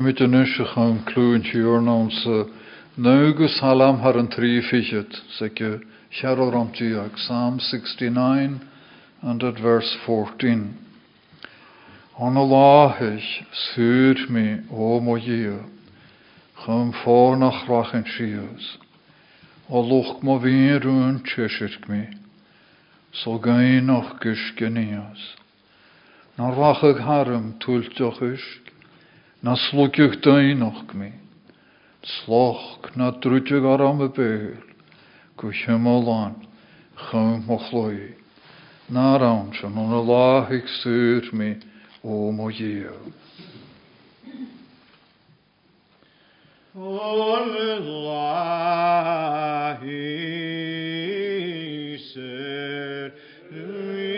Mit den Nüschern klüen Jörnamse, Neugus Halam Harren Triffichet, Seke, Charoram Tiak, Psalm 69 and at verse 14. Analahich, Süd me, O Moje, Chum Fornach Rachen Shias, Aloch Movirun Cheshit me, So Gainoch Gishkenias, Narachig Harem Tultochish. Na slukjach deinach mi, slach na drutjach arame beil, kushim alan, chum machloi, na ramshan on alahich sur mi, o moje. On alahich sur mi.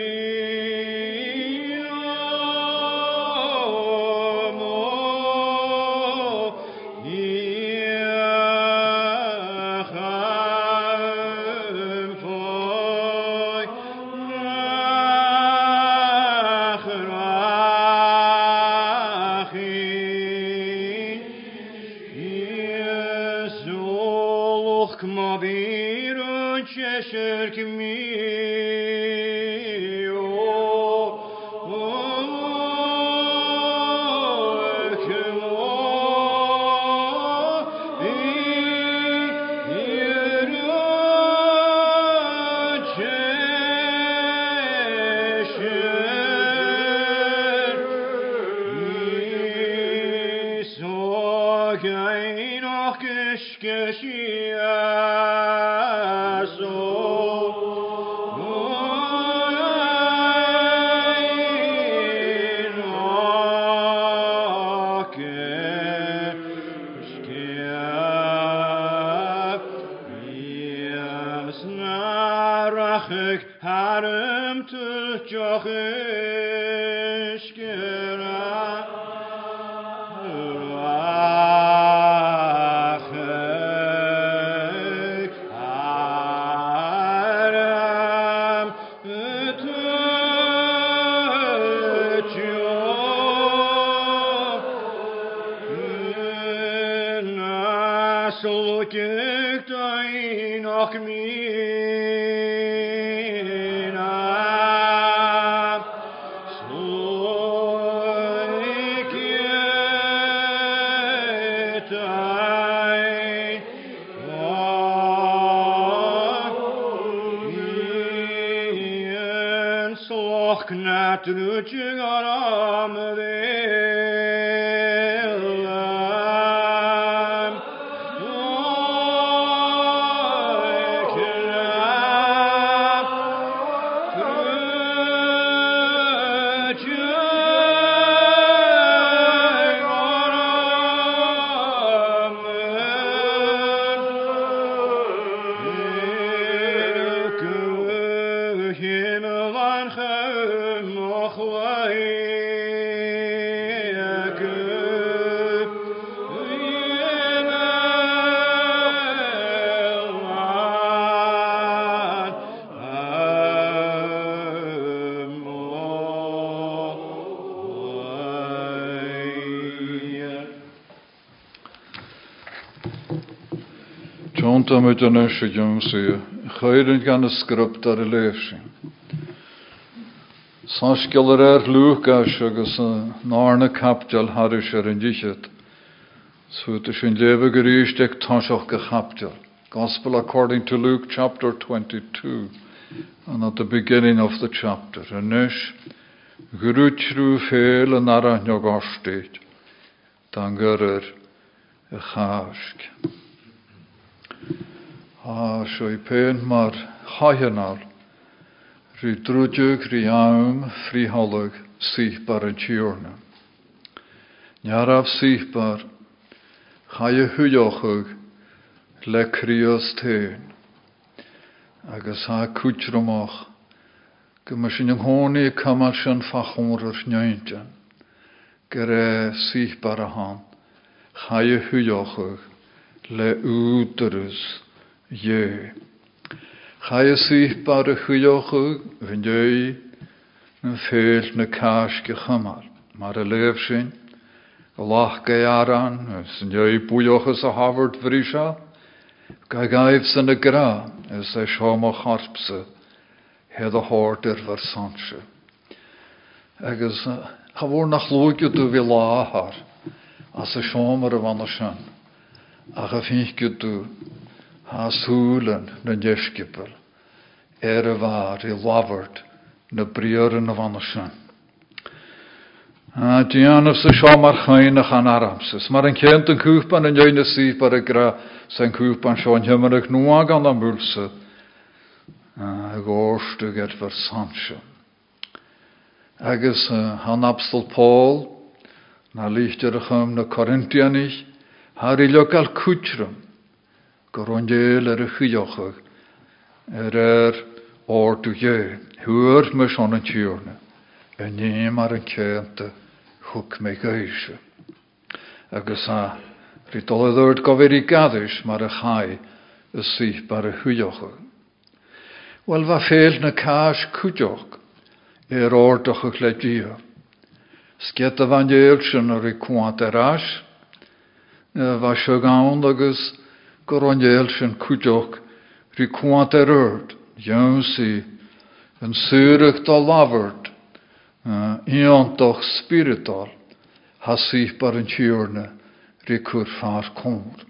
Damit an us jumps here. Gouden kan het script daar lezen. Sanskelerer Lucas gessen narne kapitel harisherinjit. Sutishin leve gerüstek tanschach kapitel. Gospel according to Luke chapter 22 and at the beginning of the chapter. Anish gurutru fel naranjogashtet. Tangerer khask. A soi pen mar chahenar, ri drudjog ri aum frihalog sihbar en tjörna. Njarav sihbar, chahe hujochog lekrios tein. Agus ha kutromach, gemashinung honi kamashan fachomrer njöntjan. Gere sihbara han, chahe hujochog le uterus. Jee. Chaie sihbare hujochug, vindjei, en feelt ne kaaske chamar. Maar de leefsin, Lach Gayaran, as New Puyochas a Harvard Vrisha, Gagaivs and a Gra, as a Shoma Harpse, had a hoarder Versanche. Agus Havornach Logu to Villahar, as a Shomer of Anashan, Agafinku to Hasulen, the Jeskipel, Erevar, Ilavert, the Priorin of Anashan. A Diana se Shamar Haina Hanaramses, Marinkent and Kupan and Janesi Paragra, San Kupan Shan Hemeric Nuagan and Mulse, a gorse to get Versanche. Agus Hanapstel Paul, na Lichterham na Corinthianich, Harry Lokal Kutrum, Corondel Rehujoch, or to ye, who earth me shone and tune. En niemand een kente hoek mee geisje. Agus a ritolle doord kaverikadisch, maar een gaai is zichtbare hujoche. Wel wat veel ne kaas kujok, oortoch gledje. Skette van jeeltje naar de kwanteraas, was schugaan dagus koronjeeltje kujok, de kwantereurt, jonsi, een zuurig talavert. Ion toch spiritual has zich bij een tjurne recurvaar komt.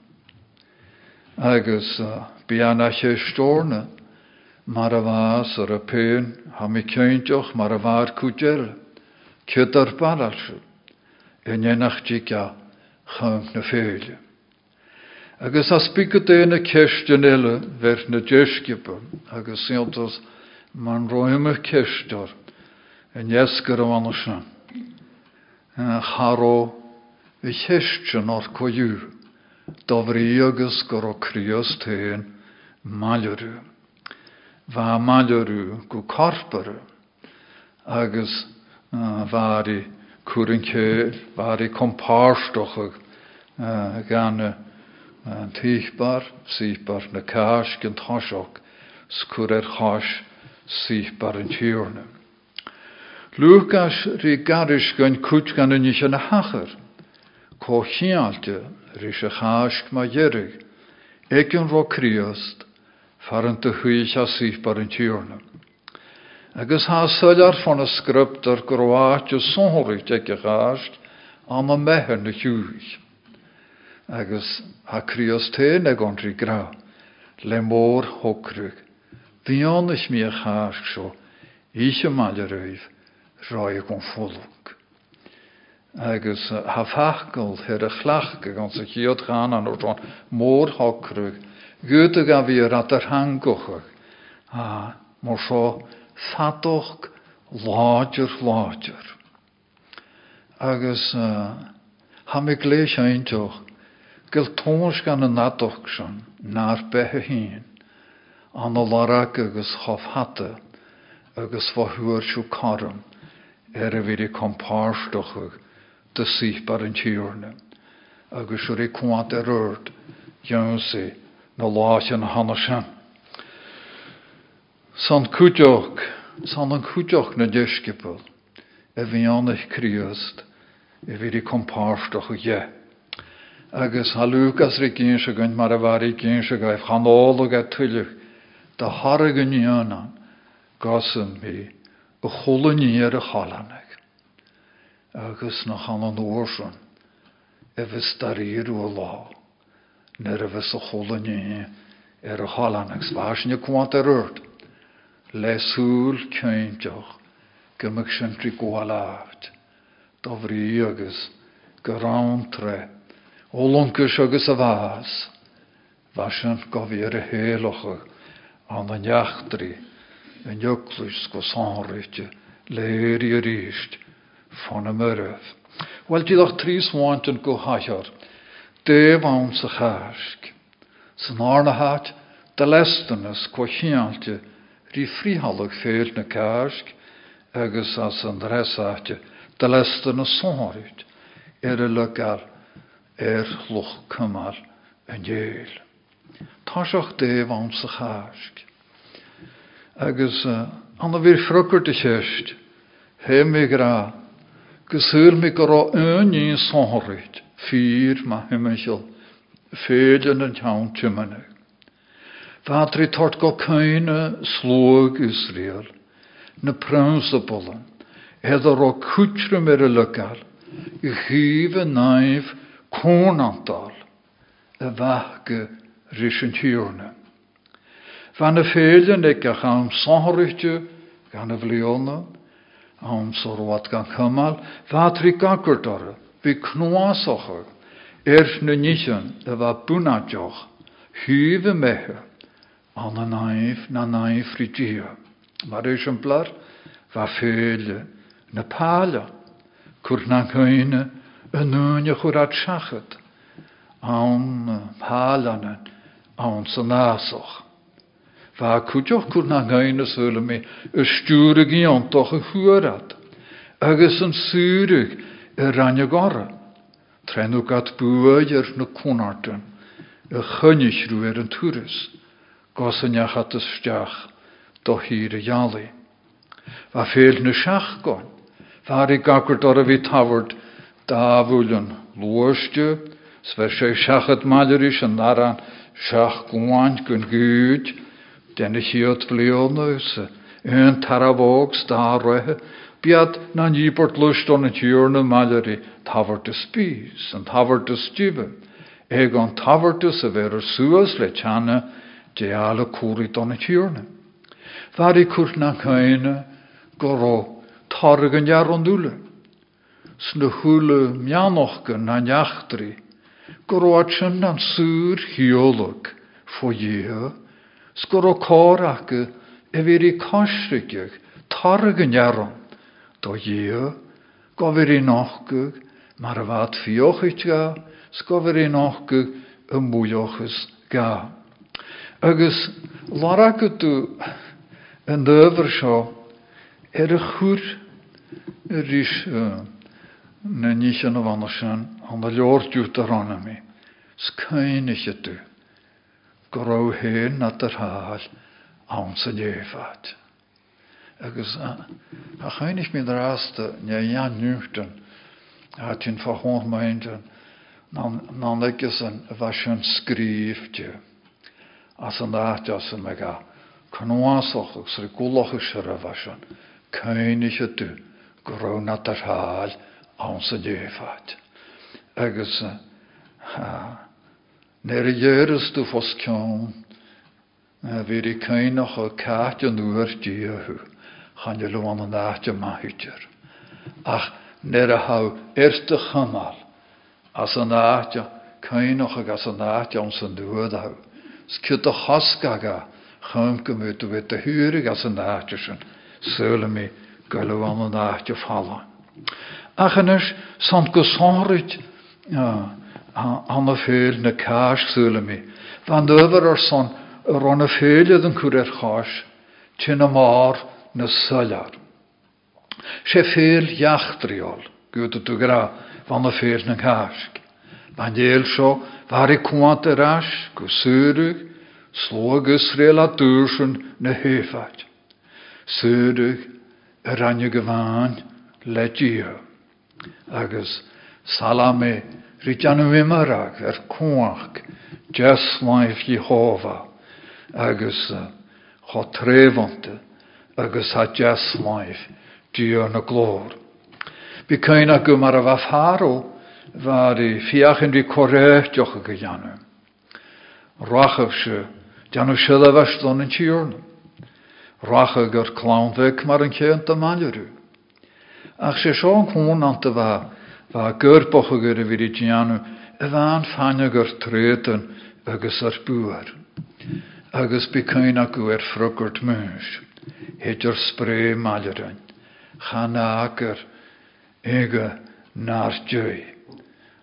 Agus bianachje storne, maar er was er een pijn, ham ik eentjoch, maar er waar kujel, kutter balasje, en jenachtika hangt ne veelje. Agus as piketene kestenelle werd ne jeskippen, agus jontos man roemig kestor. En jesker van ons en haro wichtje naar koju, dat vrieges korokriest heen maljeru, wa maljeru ku karperu, agus vari kurinke, vari komparstochig, gane zichtbaar ne kaas en tasok, skurer kaas zichtbaar in tjurne. Lucas regarisch gön kutgan in ich an hacher. Kochialte, rische haschk ma jerig. Eken rokriost, farente huich as sich parentjurne. Agus haselar von a skrupter kroatje sonhorig ekegast, an a meherne huich. Agus hakriost heen egon rigra, lemor hokrug. Vian ich mir haschk scho, ich maleröif. Roeig om volk. Agus hafachkel her glachke gans het jod gaan aan oorton moorhokkrug. Goethe gaan weer aan der hankoch. Ah, maar zo satoch lager. Agus ham ik lees eentjoch. Geltons gaan een natoch zijn naar beheen. Aan de larakke geschof hatte. Agus verhuur zo karm. Weer de kompaarstochig, de zichtbare tjurne. Agus de kwantereurt, jonsi, na laatjen hanneshen. San een kutjok na deskipel. Evianig kriest, weer de kompaarstochig je. Agus halukas rikinsegund, maar warikinsegrijf, gaan oorlog tullig. De harrigen jenen, gassen mee. A choloniere halanek. Agus na hanan oorsen. Evis darir uala. Nervis a choloniere halanek. Svaasne kwanterurt. Lesul kentjach. Gemixentri goalaat. Davri agus. Garantre. Olonkus agus a vaas. Vasent gavere heloche. An an jachtri. En jokklus gos aanrichtje, leer je richt, van een murf. Wel, die dag tries wanten go hajar, de waan ze gaarsk. Zijn arnehaat, de lestenes, kochiantje, die vriehallig veel ne kaarsk, ergens als een dressaatje, de lestenes zonricht, lokal, loch kummer en jeel. Tasach de waan ze gaarsk. Agus, anna vir frukkert is hest, hemigra, Gysyr mi gyro yn i sonryd, ffyr ma hymysil, ffyd yn yn iawn tymannu. Fadri tord go cyna slwg Israel, na prawns o bolan, heddor o cwtrym y lygar, y chyf y naif conantal, y fachgy rysyn tiwrna. Van y ffeilyn egach am sonrydju gan y flionon, am sorwad gan cymal, fadri gagwrdor, fi cnwas ochr, erth na nisyn y fa bwnadioch, hyf y meher, an y naif na naif rydio. Mae'r eisiau blar, fa ffeilyn, na pala, cwrna gyna, yn yn ychwyr at siachyd, am palanan, am sy'n asoch. Fa cwtioch cwrna gyna sylw mi, ystwrig i ontoch y hwyrad, agos yn syrig y rannu gorau, trenwg at bwyd na cwnartyn, y chynnych rwy'r yn tŵrys, gosynach at ysdiach, do hir y iali. Fa ffeil na siach gon, Fari gagwyd o'r fi tafwyd da fwylyn lwysdio, sfeisio siachad malyrys yn naran siach gwaith gyn gyd, den y chiod flionus, yn tarafog starweh, biad na nibod lwysdon y tiwrn y malyry tafwyd y sbys, yn tafwyd y sdyfyn, egon tafwyd y sefer y sŵas le tiana deal y cwryd o'n y tiwrn. Fari cwrna caina goro Targen jarondule, snuhule mianochken na jachtri, groatsen dan sur hiolok voor je, skorokorake everi kastrikig, targen jaron, do je, goveri nochkig, maar wat fiochit ga, skoveri nochkig, een moejochis ga. Agus larakutu en de overshaw. Goed er is niet een of anders aan de Lord Deuteronomy. Schijnig je toe. Grauw heen naar de haal aan zijn jevaat. Ik is schijnig met de raaste, ja nuchten. Had je verhoord meenten, dan ik is een wassen schriftje. Als een nachtje als een mega. Knoasach, ik schrik ulachischer wassen. Keinig het u, groen at der haal, aan zijn jevaat. Ergens, naar jeres du voskjoon, weer ik keinig een kaartje nuur diehu, gaan je loon een naartje maatjer. Ach, naar hou eerste gamal, als een naartje, keinig als een naartje aan zijn duur hou. Skut de haskaga, geumke moet u te huurig als een naartje zijn. Zullen we gullen aan een naartje vallen. Achenes, zand gezonrit aan de veel de kaas zullen we. Want overal zand aan de veel den kurer kaas, tien maar ne saljar. Ze veel jachtriol, goed te gra van de veel den kaas. Want jeelsho waar ik kwam te ras, kusurig, sloeg Israëlatuursen ne hevat. Syrdig, rannuge waan, ledjio. Agus salame, ritjanu imarag, koak, jasmaif Jehova. Agus chotrevante, agus ha jasmaif, dierne glor. Bikaina gumara vafaro, vari fiachin di korrecht jochige janu. Rachevse, janu schille was dan in tjurn. Rachiger klaanwek maar een keer te maljeru. Ach ze zo'n konante waar gerpochiger viridianu, waan faniger treten, agus er buur. Agus bekainaku frukkert mens, heter spree maljeren, ganaker, ege naartjui.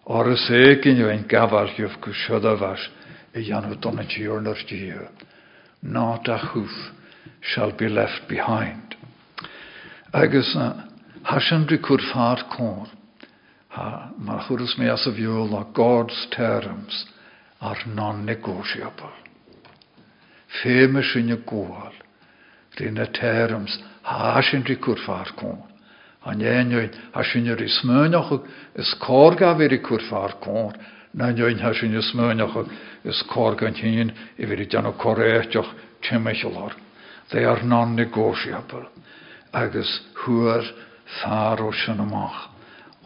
Ores ekinju en gavaljev kushadavas, en janutonetjurnertje. Natachuf. Shall be left behind. Agus hashandri kurfar kor. Ma churus me as a viola, God's terms are non-negotiable. Femish in your goal, rina terms hashandri kurfar kor. Anjenjoin hasinyris mönyoch is korga veri kurfar kor. Nanjoin hasinyris mönyoch is korgantin iveritano korehjoch chemichalor. They are non-negotiable. Agus huer tharoshenamach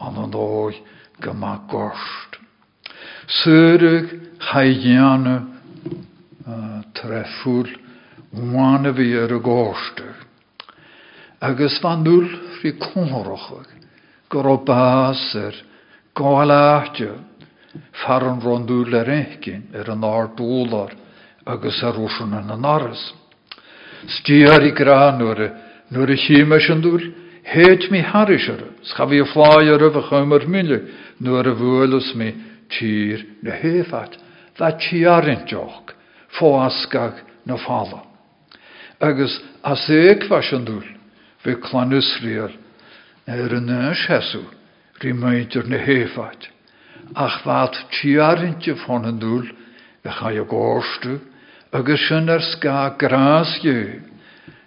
anandoi gemagost. Surug haigiane treful one vere goste. Agus van nul fri konroch. Gorobaser golaatje faran rondule rekin an ardolar agus roshen an aris. Stieri granure nur chimishendul het mi harisher schavi flyer over hummer mille nur woelus mi tier de hefat that chiaren jog foaskag no fala agus asek vashendul we klanusrier erene chesu remaiter ne hefat ach wat chiaren je vonendul we ga je gorste agus ska grasje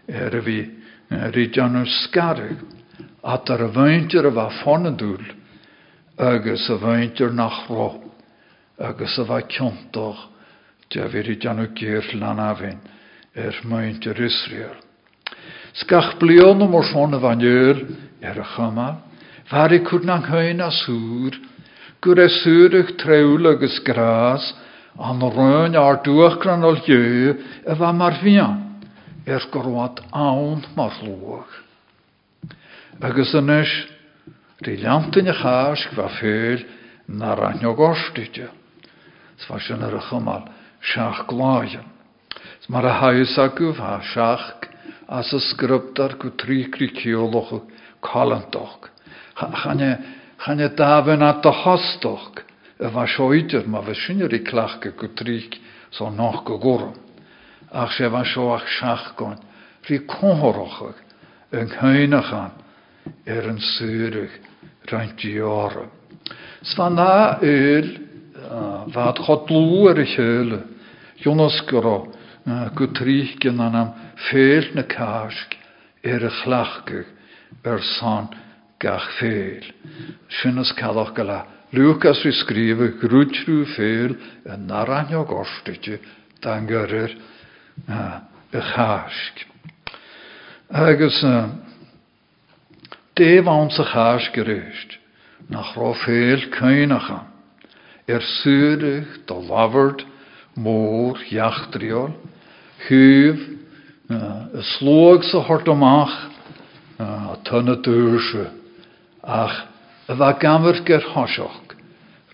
ervi Rijanus skarig, at winter va fonendul, agus a winter nach ro, agus a va kjontor, te vi Rijanu kirlanavin, winter Israel. Skach blionum or fone van jul, chama, vari kurnang heina sur, gure surig treul agus gras, an rön ar duachran al jö, eva marvian. Gorwad awn mar lwag. Agus ynys, rilant yn y chasg fa ffeil na'r anio gorstidja. Sfas yn yr ychymal, siach glaian. Mae'r haes agwf ha siach as ysgrybdar gw tri criciolwch calandoch. Chane dafyn at y hosdoch. Yfa sioedr ma fe syni'r i clach gw tric so noch gwrwm. Ach se van soach schachgon, ri konhorochig, een heinachan, een zuurig, randjaren. Svanna öl, wat god loerig höle, Jonoskoro, gutriken aan hem, veelne kaask, glachkig, san gach veel. Schönes kalachgala, Lucas we schreven, groetru veel, en naranjo gostetje, dangerer. De gaarsk. Ergens de waanse gaarsk gerust. Nach veel keinigen. Zuurig, de lavert, moor, jachtriol. Huif, sloogse hortomach. Tonne deursche. Ach, wat gammerker hasok.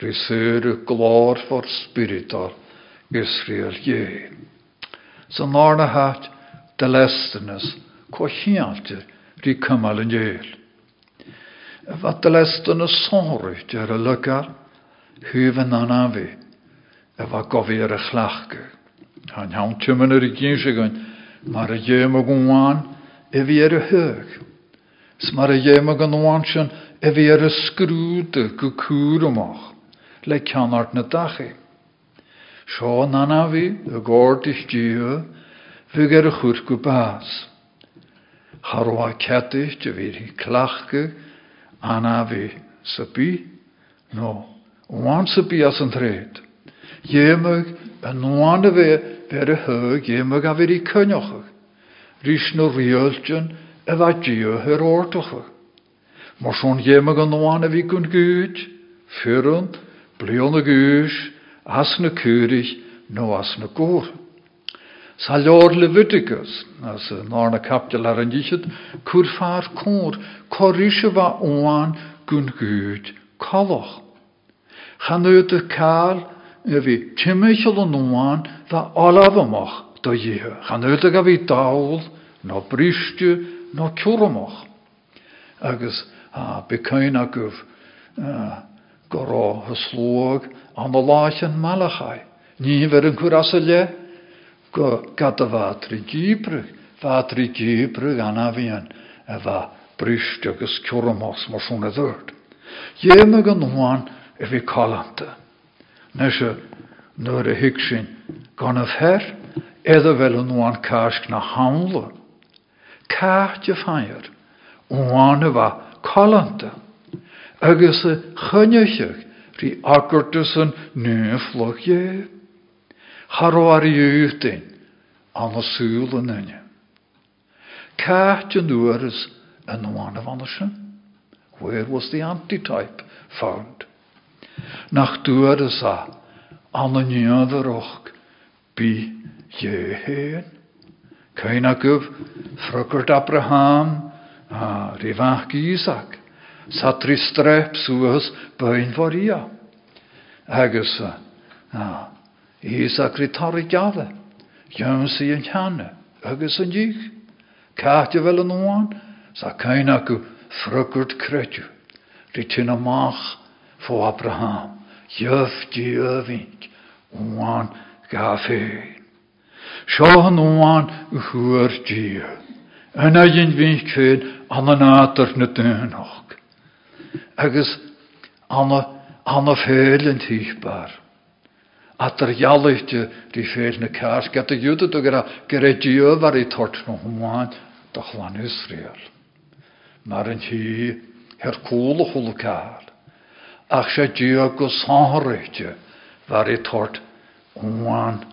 Resuurig gloor voor spiritor. Israël je. Zijn aarde had de lesternis, kochiantje, die kummel en jeel. Wat de lesternis zonrucht, jere lukker, huwen aan aanwee, en wat gaf weer een glachke. Han houdt men er geen maar een jemogen waan, en weer een heug. Smaar een jemogen waantje, en weer een skroete, kukuren mag, lek kan uit ne dagje. Sho nanavi, a gordish jew, viger hurkubas. Harwa katish, jeviri klachke, anavi sapi, no, one sapi as and red. Jemug, and one of a very hug, jemug a very kunyoch, Rishno rielchen, a vajio her ortoch. Moshon jemug and one of a kun good, Furun, Blionagush. Asne keurig, no asne goor. Salor Leviticus, as een arne kaptelar en jichit, kurfaar koor, korische wa oan gun guud kaloch. Gaan uit de kaal, wie timmechel en oan, wa alavemach, do je. Gaan uit de gavi daul, no bristje, no kuremach. Agus, bekuinakuf, goro gesloog, aan de lachen Malachai. Niet weer een kurasselje. Gata watri dieper aan avien. En wat brustjes kurmachs maar zo'n deur. Je mag een hoorn even kalante. Nesje, naar de hiksin, gaan af her. Eder wel een hoorn kaask naar handelen. Kaartje van je. Hoorn wat chalanta, agus a chunneach rí agurtus an nuflach é. Charoar iútain an a súl an inne. Cáit an uaris an oanna vannasin. Where was the antitype found? Nach duaris a an a niandaroch bí jéhéin. Cainagub frugart Abraham a rivach Isaac. Sa trí strep suas bain varia. Agus Isaac ritari gale. Jansi an channe. Agus an jich. Kaatje wel an oan. Sa cainagu frugart kretu. Ritin a mach fo Abraham. Jöfti övink. Oan gafein. Sean oan uhuar jie. An agin vinkhein ananater na dönach. Agus anna félin tíchbar. Atar jallite rí félin kars gata júta tugra gera djövar í tortnum human dachlan Israel. Marin tí herkúla hulukar. Ach se djögu sanhrite var í tort human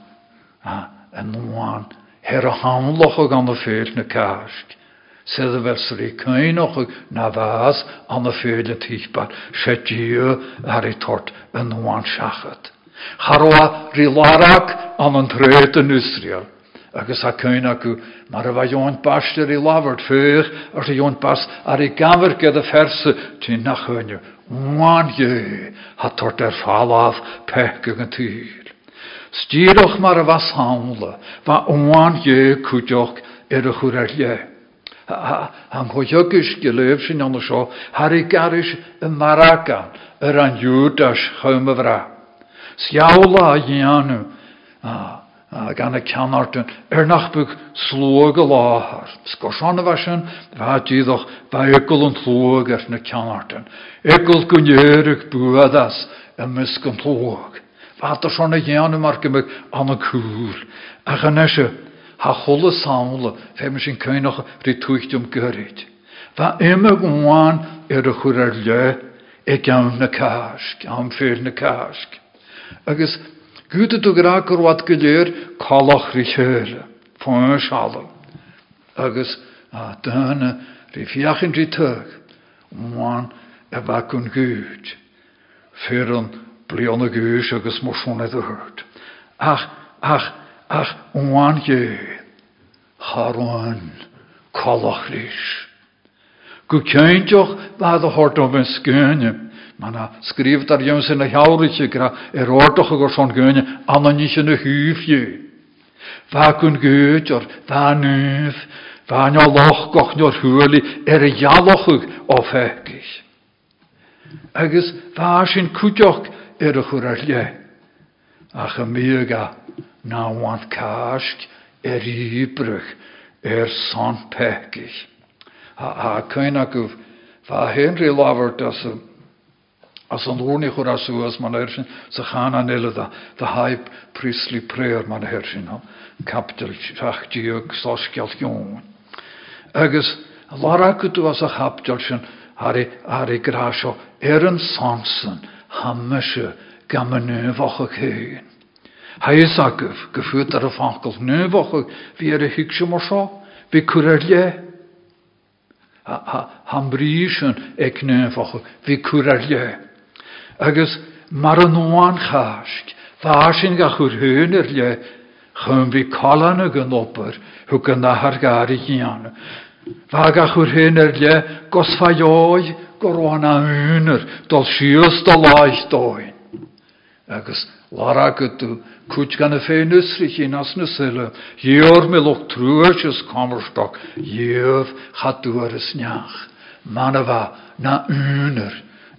en human herra hamlachag anna félin karsk. Sedd vel sri kainoch navas an a fjölet hichbar shetjö haritort en oan shachet. Haroa rilarak an an tröten Israel. Agus ha kainaku marava jont bas der ilavert fög as jont bas arigaverke de verse tinachönju. Oan jö hat tort der falav pehkegen tyr. Styrach maravas hamle va oan jö kujok erechurelje. Han hojokish gelöfsin an sho harikarish maraka ran judash khumevra sjaula janu gana kanarten nachbuk slogela skoshane waschen hat jedoch bei ekol und sloger ne kanarten ekol kunjerik buadas miskontlog vater shone janu markemuk anakur aganeshe ha holle samle, vem sin könig rituichtum gehört. Va immer oan de gurerlö, ek am na kask, am fehl na kask. Agus gute to graker wat geleer, kalach richele, von schalen. Agus dane rifiachen ritog, oan va kun gut. Feren blione geus, agus mo schon net hört. Ach, oan je, haroan, kalachlish. Gukeintjoch waar de hart om een skeunje. Maar na schreef daar jongens in een jauwritje kra, ortoch gor van geunje, annanisch in een huifje. Waar kun geutjor, waar neuf, waar nja lachkoch nja huurli, jalochig of hekkig. Agus, waar sin kutjoch, huralje. Ach, een mega. Na want kask rýbrug son pekig. Ha kainakov va Henry Lovert as an orni horasu as man hersin se gana nelda the high priestly prayer man hersin capital chachtjuk soskjaljon. Agus larakutu as a hapjolsen hari grasho sonsen hammeshe gamene wache. Hij is ook gevoerd dat een aantal neuvachtig weer een hikje moest bij kurelje. Hambrieschen ek neuvachtig bij kurelje. Ergens maar een oangask, waarschijnlijk goed heunerje, gaan we kallen genopper, hoe kan dat haar garigien? Waar goed heunerje, kosvajoy, corona heuner, dat schiest de leichtdoin. Ergens Larakutu, kuchgane feinusrich in asnusele, jör melok truerches kammerstock, jör hatures njach. Manava na uner,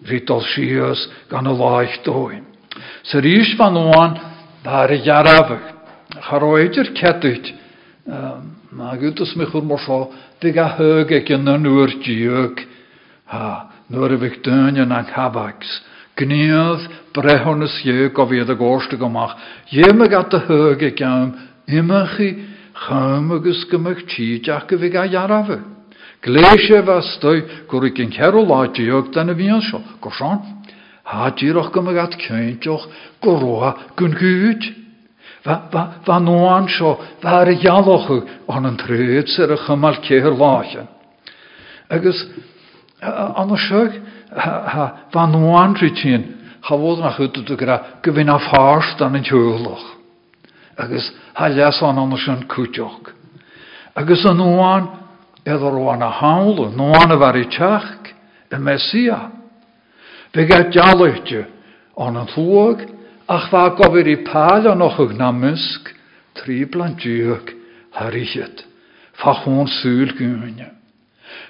ritalschiers gane leicht doin. Serish van oan, bare jarabig. Charoidjer kettit, magutus michur morso, diga högek en nur jök. Ha, nurevik dönjen an habaks. Gnev brehonus jök av eda gårstegamach. Jemeg at de höge gam, imachi, chaumagus gemög tjidjake viga jarave. Gleishe was du, kurikin kerolati jog dana vianso, gosan, hajiroch gomagat kentjoch, goroa gun gut. Va noanso, var jalochu, on een treutser gemal kerlachen. Agus, andersug, va noanritin, gewodna goed te gra, gewin afhaars dan in tjurloch. Agus, haljas aan anders een kutjok. Agus, een noan. Either one a howl, no one a very chak, a messiah. We get jalletje on a thug, ach vaak over die paal nog een namusk, drie plantjuk, harichet, vachon zulkunje.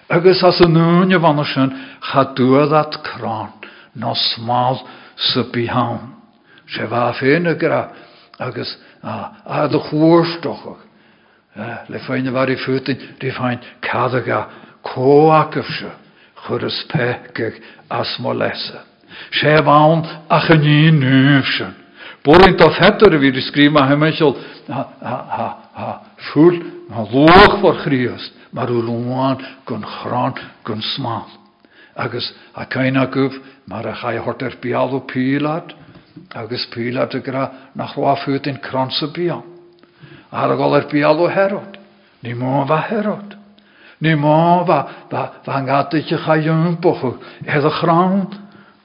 Agus as een unje van een gaat door dat kraan, nog smal suppihaan. Ze was veenigra, agus had de hoorstochig. Lefine var I fötin, de fann kadaga koakefse, churus pekeg asmolesse. Se vaun acheni nufsen. Borint of hetter vi de skrima hemmechel, full, log for griest, maar uloan kun gran kun smal. Agus a kainakuf, maar a chai hotter pialo pilat, agus pilat gra nach roa fötin kranse pian. Aragol pialo herod, nimova herod, nimova vangatje gajumpoch, het grond,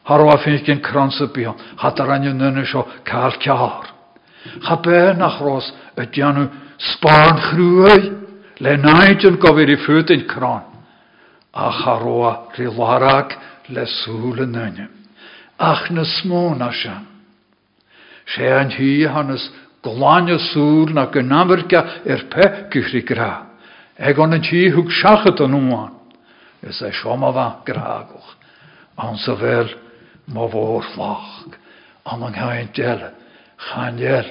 harwa finken kransepion, had aranjunneso kalkar. Gaber nach ros, het janu span groei, le naitjen koveri fut in kran. Acharoa rilarak le sulenenje. Achnes monashan. Schein hier hannes. Glanja sur na genamerka pe kishikra. Egon en chi hug schachten oan. Es ei schomava gragoch. An sovel ma vorslag. An man haintel. Ganjel.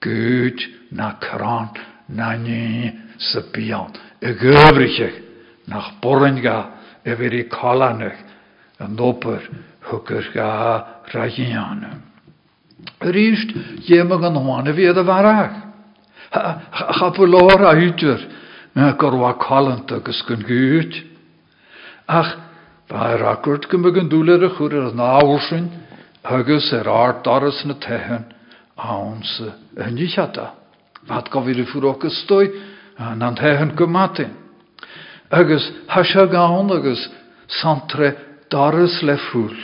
Gut na kran na ni sepian. E gevrige nach Borenga e veri kalaneg. En dopper hukerga rajianum. Riest jemegen hoane weer de waarag. Ga verloren uiter, en korwa kallen tukkes kun goed. Ach, waar rakkert kunnen doelere goeder nauwsen, hugges raar darres net heen, aanse en niet hadda. Wat kan weer voor ook stoi, en aan heen kumatin. Hugges hashagaan, hugges santre darres lefoel.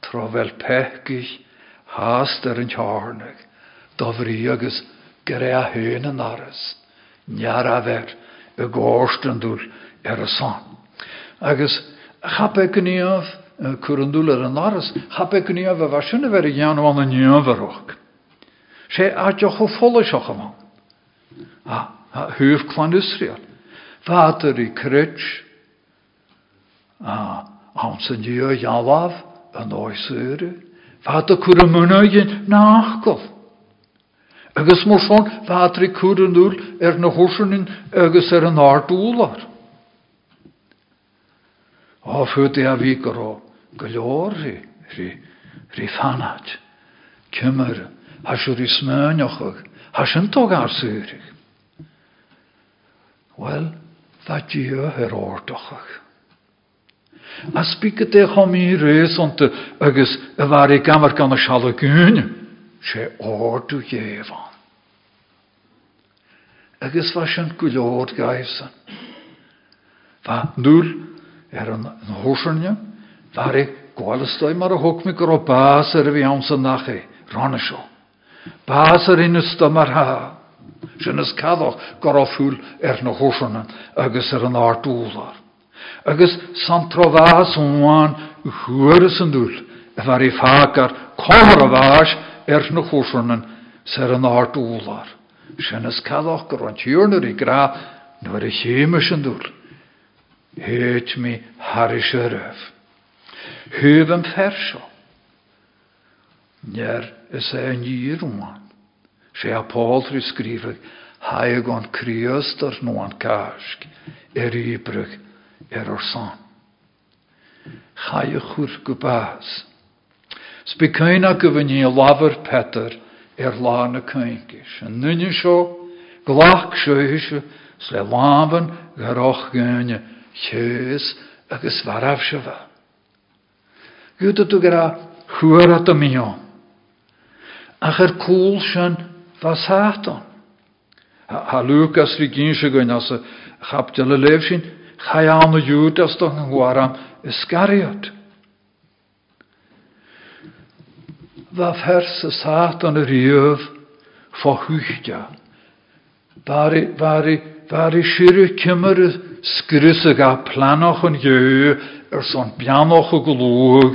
Travel pechig. Haster en tjarnig, da vrieges grea hønen arres, njaraver, e gårstendul, san. Agus, hapek njöv, kurundul en arres, hapek njöv, var sjönne veri janu an en njöverok. Se atja hofolle sjochaman. Høv kvan usriel. Vater I krutsch, hans en njö javav, en oisöre, Vater kunnen munneien naakkel. Ergens moet van vader ik kunnen doen een hossen in ergens een aardoeler. Of het wiekero glorie, rifanat, kummer, hasurismenjochig, hasentogarsurig. Wel, wat je heroortochig. Als piket ik om hier reis, en ergens waar ik aan kan schalen kunnen, ze oor te geven. Ergens was een kuloord geisen. Van nul een hoosje, waar ik koolstof maar ook met ropaser wie onze nache, ranesho. Paser in het stamarha. Ze is kadoch, karaful een hoosje, ergens een aardoeler. Agus santrovas oan huursendoel, waar I vaker komravas nog hoorsonen, ser een aardoelar. Schönes kadokker, want jurner I gra, naar I chemishendoel. Heet me harische ruf. Heuven verso. Njer is een jiroman. Ze apoltri schreef ik, haegon kriester noan kaask, ribrug. San. Ga je goed gebaas. Spikena gewenje laver petter lane kuinkjes. En nu zo, glak schuisje, Sle laven garoch gönne chös agus varafshva. Gutu gra huarat amion. Acher kulshan vasatan. Ha Lukas riginshe gönnas kaptel levshin khayan yutas to huaram iskariot. Va verse satan riev for huchtja. Vari shure kymmer skryssega planochen jö son pianoche glug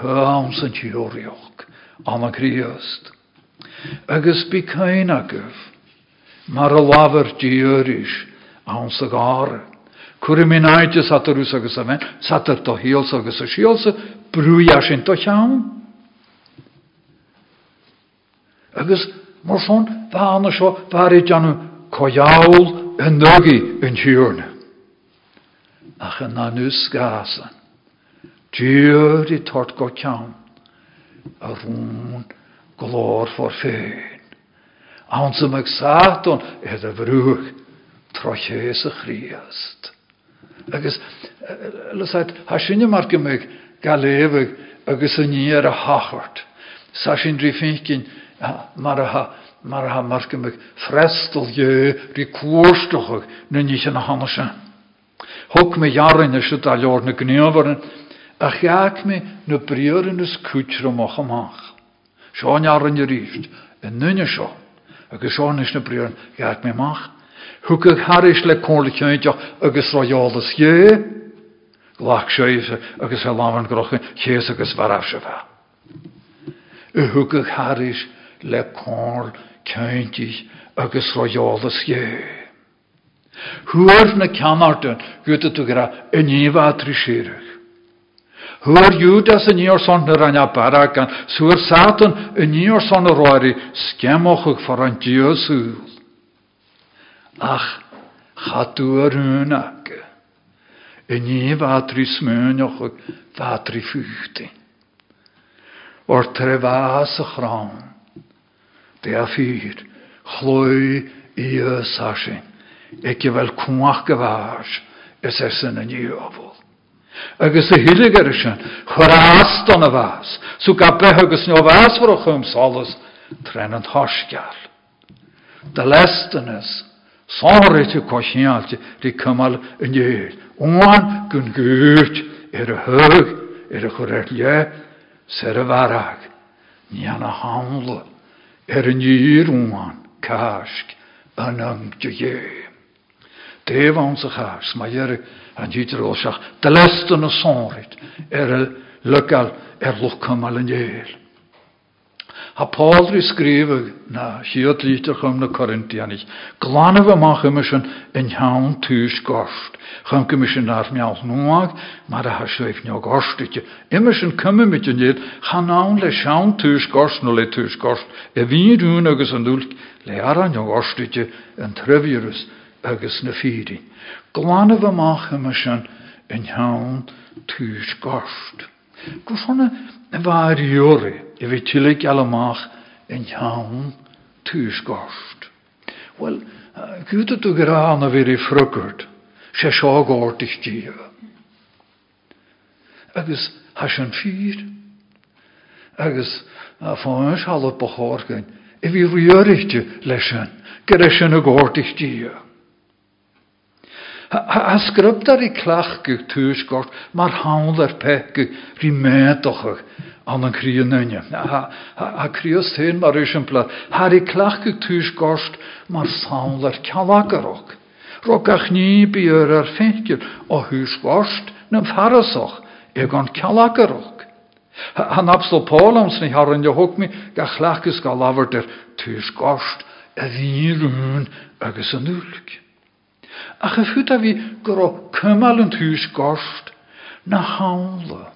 hömsen tjorjok anakriöst. Agus bikainagöv maralaver tjörish ansagare kuriminaitis aterusagus amen sater to hilsagus ashilsa brujashin to cham. Agus morson vanisho varijanu kojaul en nogi en tjurne. Achen anus gasen. Tjur i tort gokjan. Arun glor for fön. Ansem ek satan eder vrug trochese chriest. Agus lusait hasinje markemeg galeveg agus niere hachert. Sashin drifinkin Maraha markemig frestel je rekoorstochig nu niet in handen. Hok me jaren is het al orne kneveren. Ach jaak me nu prieren is kutjere mogen mag. Zo'n jaren je rieft. En nu niet zo. Ik is zo'n is nu prieren jaak me mag. Hoek ik haar is lekkoorlijk eindje. Ik is royales je. Lach scheven. Ik is heel lang en grochen. Jezus ik is waarafscheven. Hoek ik haar is le corn county agus royales ye huerne kanarten gute tugra eniva trishir huer judas en your son rana parakan sur satan en your son roari skemoch farantiosu ach haturunake eniva trismenoch vatrifuchte or trevas khram Derfor kløy i øsasjen, ikke vel kumakkeværs, esersen en jøvel. Agus i hilligerisen, hverastane væs, så gappe høges nå væs for å kjøms alles, trennet harskjær. Det lestenes, sanre til kosjente, de kømmel en jøl, ungan kun gud, det høg, det korrelje, det varag, njene handle. En hier aan kaarsk en angtje. De onze kaars, maar jere en jiter oorzaak. De lasten zonrit. Lokal lokal en jeel. Ha Paul geschreven na hier lichter om de Corinthiërs. Klanen we maken misschien een hand thuis gast. Gaan we misschien naar mij als noemag, maar daar has je even nog gastetje. Misschien kunnen we met je niet gaan aan de hand thuis gast, nolle thuis gast. En wie doen ergens een dulk, leren nog gastetje en trevirus ergens een viering. Klanen we maken misschien een hand thuis gast. Kusane waar jure. Je weet jullie allemaal een jaan thuisgast. Wel, goed dat u graag weer je vroegert. Ze zou gortig geven. Ergens has je een vier. Ergens van ons al op behoorgen. En wie reurig je lessen. Gerechen een gortig geven. Hij schreef daar die klachtig thuisgast. Maar handel pekkig, riemetiger. Annan krien nynje. Ha kriest hen mar ysemplar. Har i klachig tushgorst mar saunlar kalagarok. Rokach ni björar finkir og husgorst nem farasach egon kalagarok. Han apsol Paulams ni harren johokmi gachlachig skalaver der tushgorst evinirun ögesenulk. Ach efuta vi gro kömmalen tushgorst na haunle.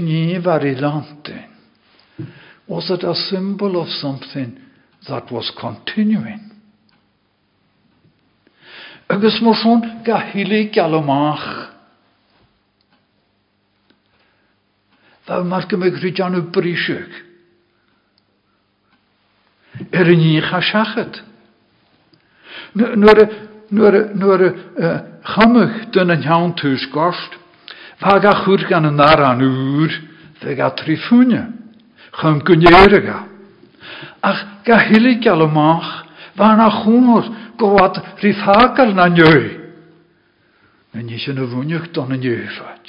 Niet varianten. Was it a symbol of something that was continuing? Agus mor son gahilig alamach. Daar maak ik rijan op brishuk. Niet gashachet. Nuair a chamach dun an cheann tús gost, bha ga chuir gan an aran úr, bha ga trifúne, chum gúnéiriga. Ach ga hilig alamach, bha na chúnor gohad rifhagal na njöi. Na nísin a bhúneach dun an njöifad.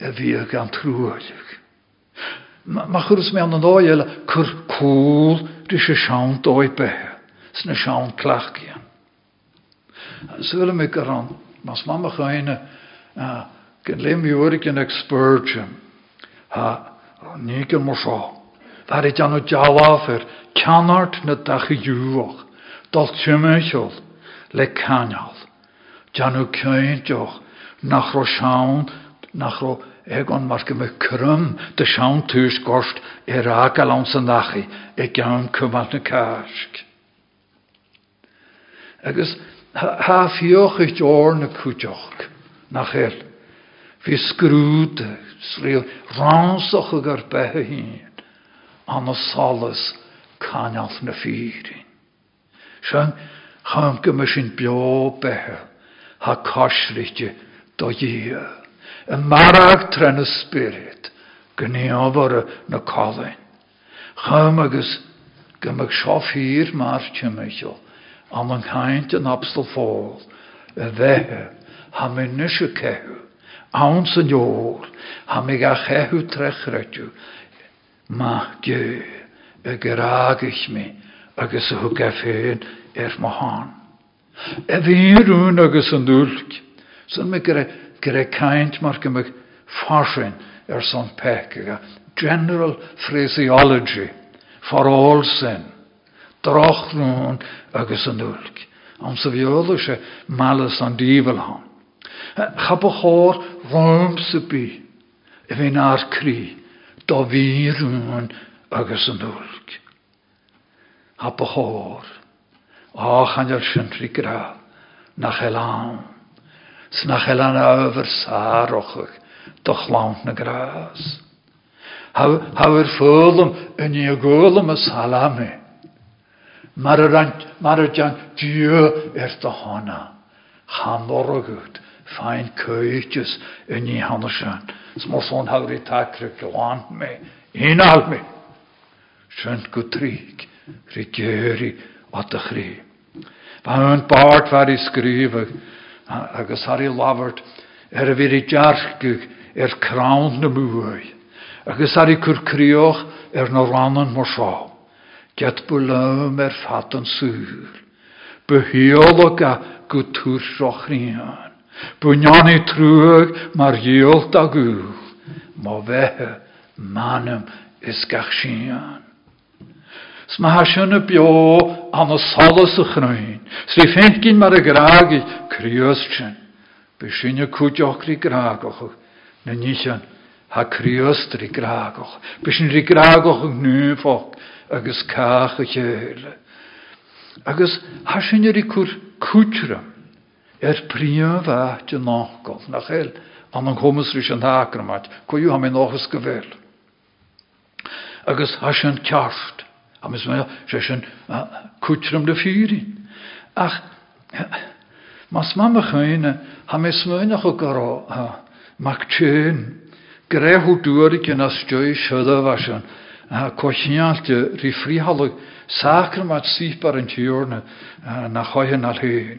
A bhia gan trúalig. Ma churus me an an oil cur cúl rís a seán dói behe. Sna seán clach gian. Sula me garan, mas mama chaine gan leim urig an expertium. Ha, nígar mo sá. Var it anu jalafer, canart na dachi juoch, dal tumechol, le canal. Janu caintoch, nach ro seán, nach ro Egon marke me krum, de seán tús gost, ragal an sa nachi, gan cumann na cask. Agus ha fioch is jor na cúteach, nach el, fi scrúte, sríl ránsoch agar behe hín, an a salas canal na fírin. Sean, chaam gemishin bio behe, ha cashrite do dhia. A marag trena spirit, gneabara na colin. Chamagus gemag shofir marchimichel, amang haint an absel fall, a vehe, haminisha kehu, ounce an yor, hamiga chehu trechretu, ma ge, a geragich me, agus a hugafein mahan. A virun agus an dulk, son me Gere kaint marke me farsin son pekega. General phraseology for all sin. Drochnun agus an ulk. Am se violische malice and evil han. Chabochor room se bi. Even ar kri. Da virun agus an ulk. Chabochor. Ach an jel shintri gra. Nach elan. Snach elan over saroch, doch land na graas. Hauer fulum in je golem a salame. Marajan duur de hana. Hamorgut, fijn keutjes in je hanneshan. Smorson hauer takrik land me, inhalt me. Schunt gutrik, rigeri, wat de gree. Van hun paard waar hij schreven. Agus Harry Lovert vir jargig crown na muai. Agus Harry curcrioch na ranan morsá. Get bulaum fatan súr. Behiologa gutur rochrian. Bunyani trúag mar hiol dagú. Ma vehe manum is gachsian. Smahashan a bio an a solas a chnoin. Sri finkin mar a gragi kriostin. Bishin a kudjoch ri gragoch. Na nishan ha kriost ri gragoch. Bishin ri gragoch gnufoch. Agus kach a chele. Agus hashin a ri kur kutram. Prion vaat a nachgol. Nachel an a gomusrishan hakramat. Koyu ham in ochus gevel. Agus hashin kjaft. Amis me sechen kutrum de fyrin. Ach, mas mama chaine, hamis me nach ogaro magtön, grehu durig in as joy shoda waschen, kochnialte rifrihalle sakramat sichtbaren tjörne nach hohen al höhen.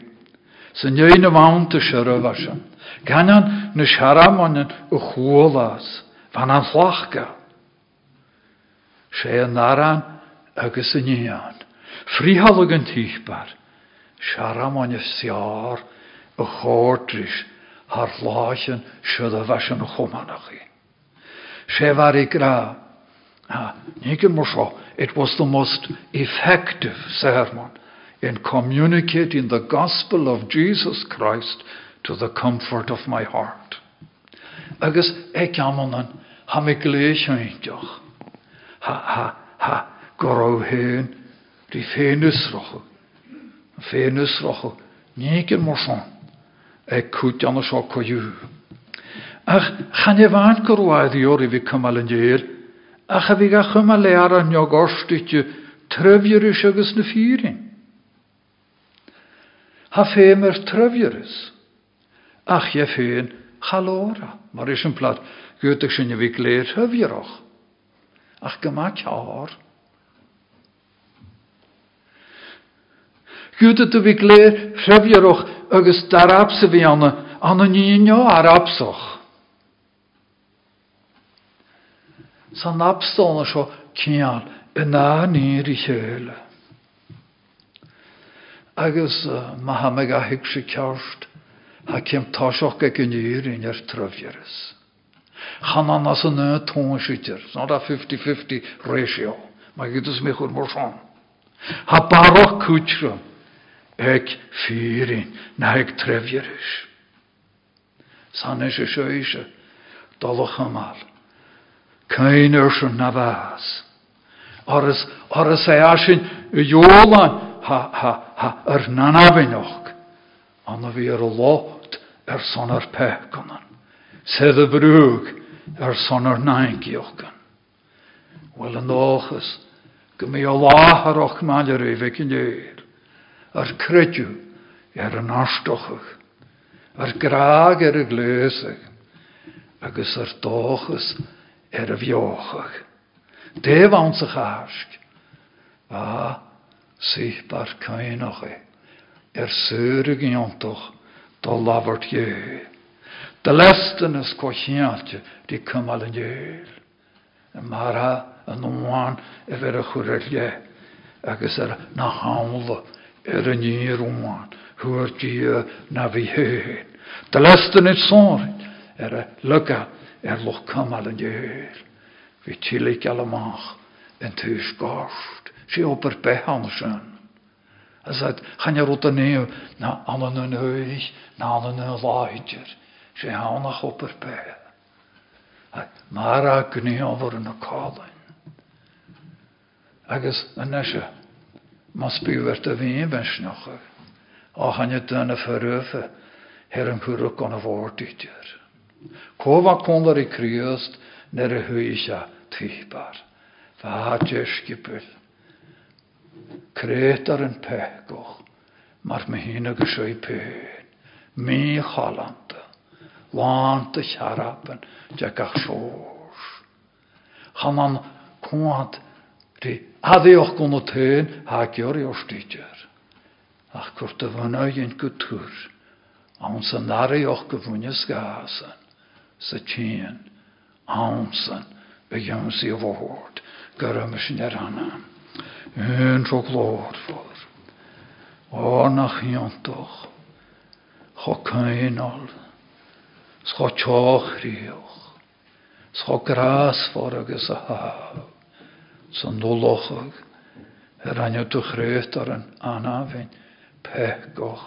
Se nöine waunte schöre waschen. Ganan ne scharamonen uchuolas, van an flachka. Schee naran, agus yn ian. Frihalog yn tîchbar. Siaram o'n ysiar y chordrys har lach yn siodafas yn chwmanach I. Sefar I gra. Nid yn mwysio. It was the most effective sermon in communicating the gospel of Jesus Christ to the comfort of my heart. Agus eich amonan ham I gleisio eintioch. Ha. Gorau heen, die Venusroche, nieken morson, ik koet anders ook koju. Ach, gaan je waan korua die jori wie kumalenjeer, ach wie ga kumalera njogorstitje, trevjerische gesne viering. Ha fem trövjurus. Ach jag fön chalora. Marischen platt. Göttig sjönje vi gler trövjurach. Ach gemak har. Göttig du vi gler trövjurach. Ögest darabse vi anna nynja arabsoch. San abstående så kjall en nær I kjøle. Agus mahamega hygse kjørst hakim tasjokka gnyr injer trøvjeres. Hanan altså nø tonskytter, sånn da 50-50 ratio. Man gittes mechur morsan. Ha barok kutsrum, ek fyrin, nek trøvjeres. San ishe sjøyse, dalochamal. Kein urschen navas. Oris eashin jolan ha nanabinoch. Anna vi lot sonar pekanan. Sedde brug sonar naingiochen. Well noches gemi Allah roch malere vekinir. Kretu nastochig. Grager glösig. Agus toches vjochig. Det var ons harsk. Va, sichtbar kanoche. Sørig jontoch, da lavert jø. De lestenes kosjente, de kom alle jøl. Mara, noan, vera hurrelje. Agus na handle, en ny roman, hurt jø na vi høy. De lestenes sånn, lukka, lukk kom alle jøl. Vi tillik allemaal en thuisgast. Ze op haar behandelsen. Hij zei, ga je rotten naar allen hun huis, naar allen hun laadjes. Ze gaan nog op haar bij. Maar hij kon niet over een kalen. Hij is een nesje. Maar spuwer te ween ben snakken. Al ga je tuinen verruiven. Her een guruk aan een woordtje. Kova kon er ik kruist. När det höjsa tvipar. Vad jäskipul. Kretaren pekor. Mart med hina gesöj pön. Mi halante. Lante kjarapen. Tjekar sjårs. Hanan kont. Hade jag kunnat hön. Hak gör jag styrtjör. Ach korte vunöjen kultur. Ansen är jag gevunnes gasen. Se tjen. Hansen, begynner sig av hårt, görömmer sig när han en choklad för. Och när jag tog, chockönal, chockchakriog, chockras förrige så här, så nollochig, han ju tog rötaren anavin, pekog,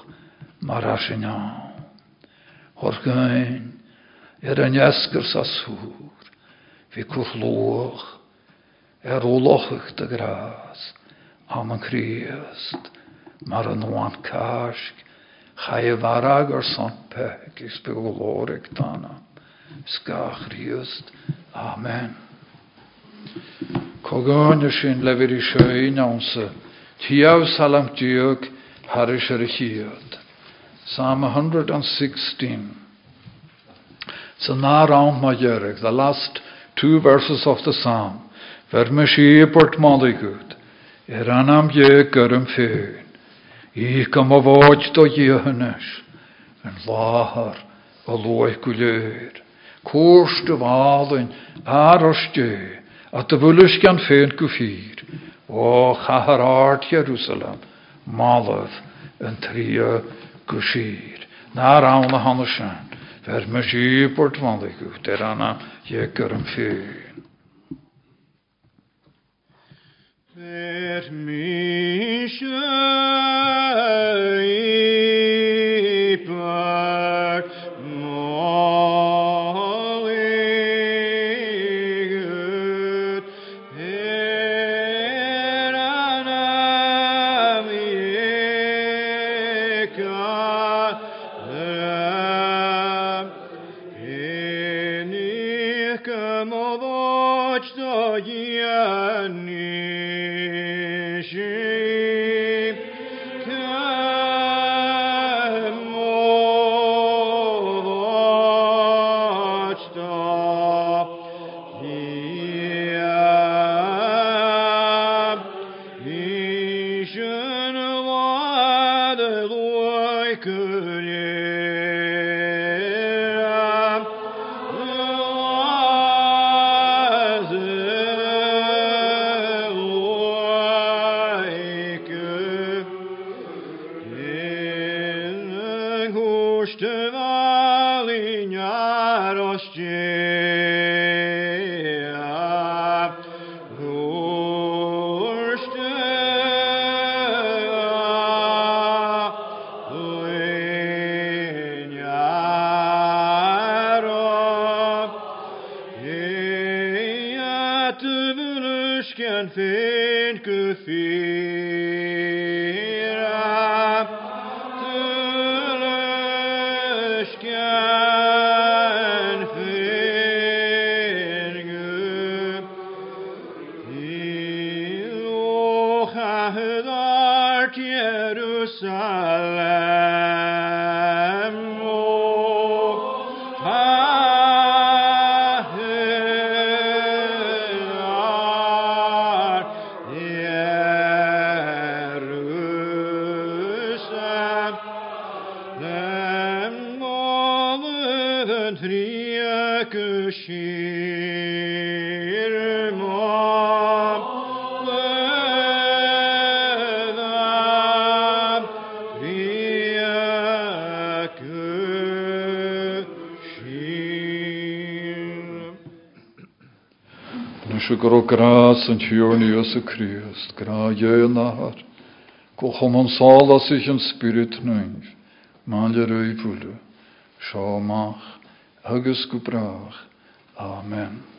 marasina, horgön. En jasker sa sur, vi kurlog, olochig de gras, am en kriest, maar een noan karsk, ga je warager sant pek, is begolorig dana, skachriest, amen. Kogonishin leverishoin onze, tiav salam tjuk, harisherishiot, Psalm 116. So now round my Jörg, the last two verses of the psalm. Ver me shepherd maligut, anam je gerum feun. I kom a watch to jehunes, and lahar a loikuleur. Korst of allen, arostje, at the vulishkan feun kufir. O chaharart Jerusalem, malav, and trio kushir. Now round the Haneshan. Verme sjöport vanligt, där anna jäkar en fön. Verme sjöport Nishi ka bűnösként fénykő félre, tőlösként fénykő félre. Ó, hádat Jeruzsálem, Шукро красен чьон Иисус Христ, края нахар, кохоман сала сихен спирит нынь, малерой пулю, шамах, агескупрах, Амен.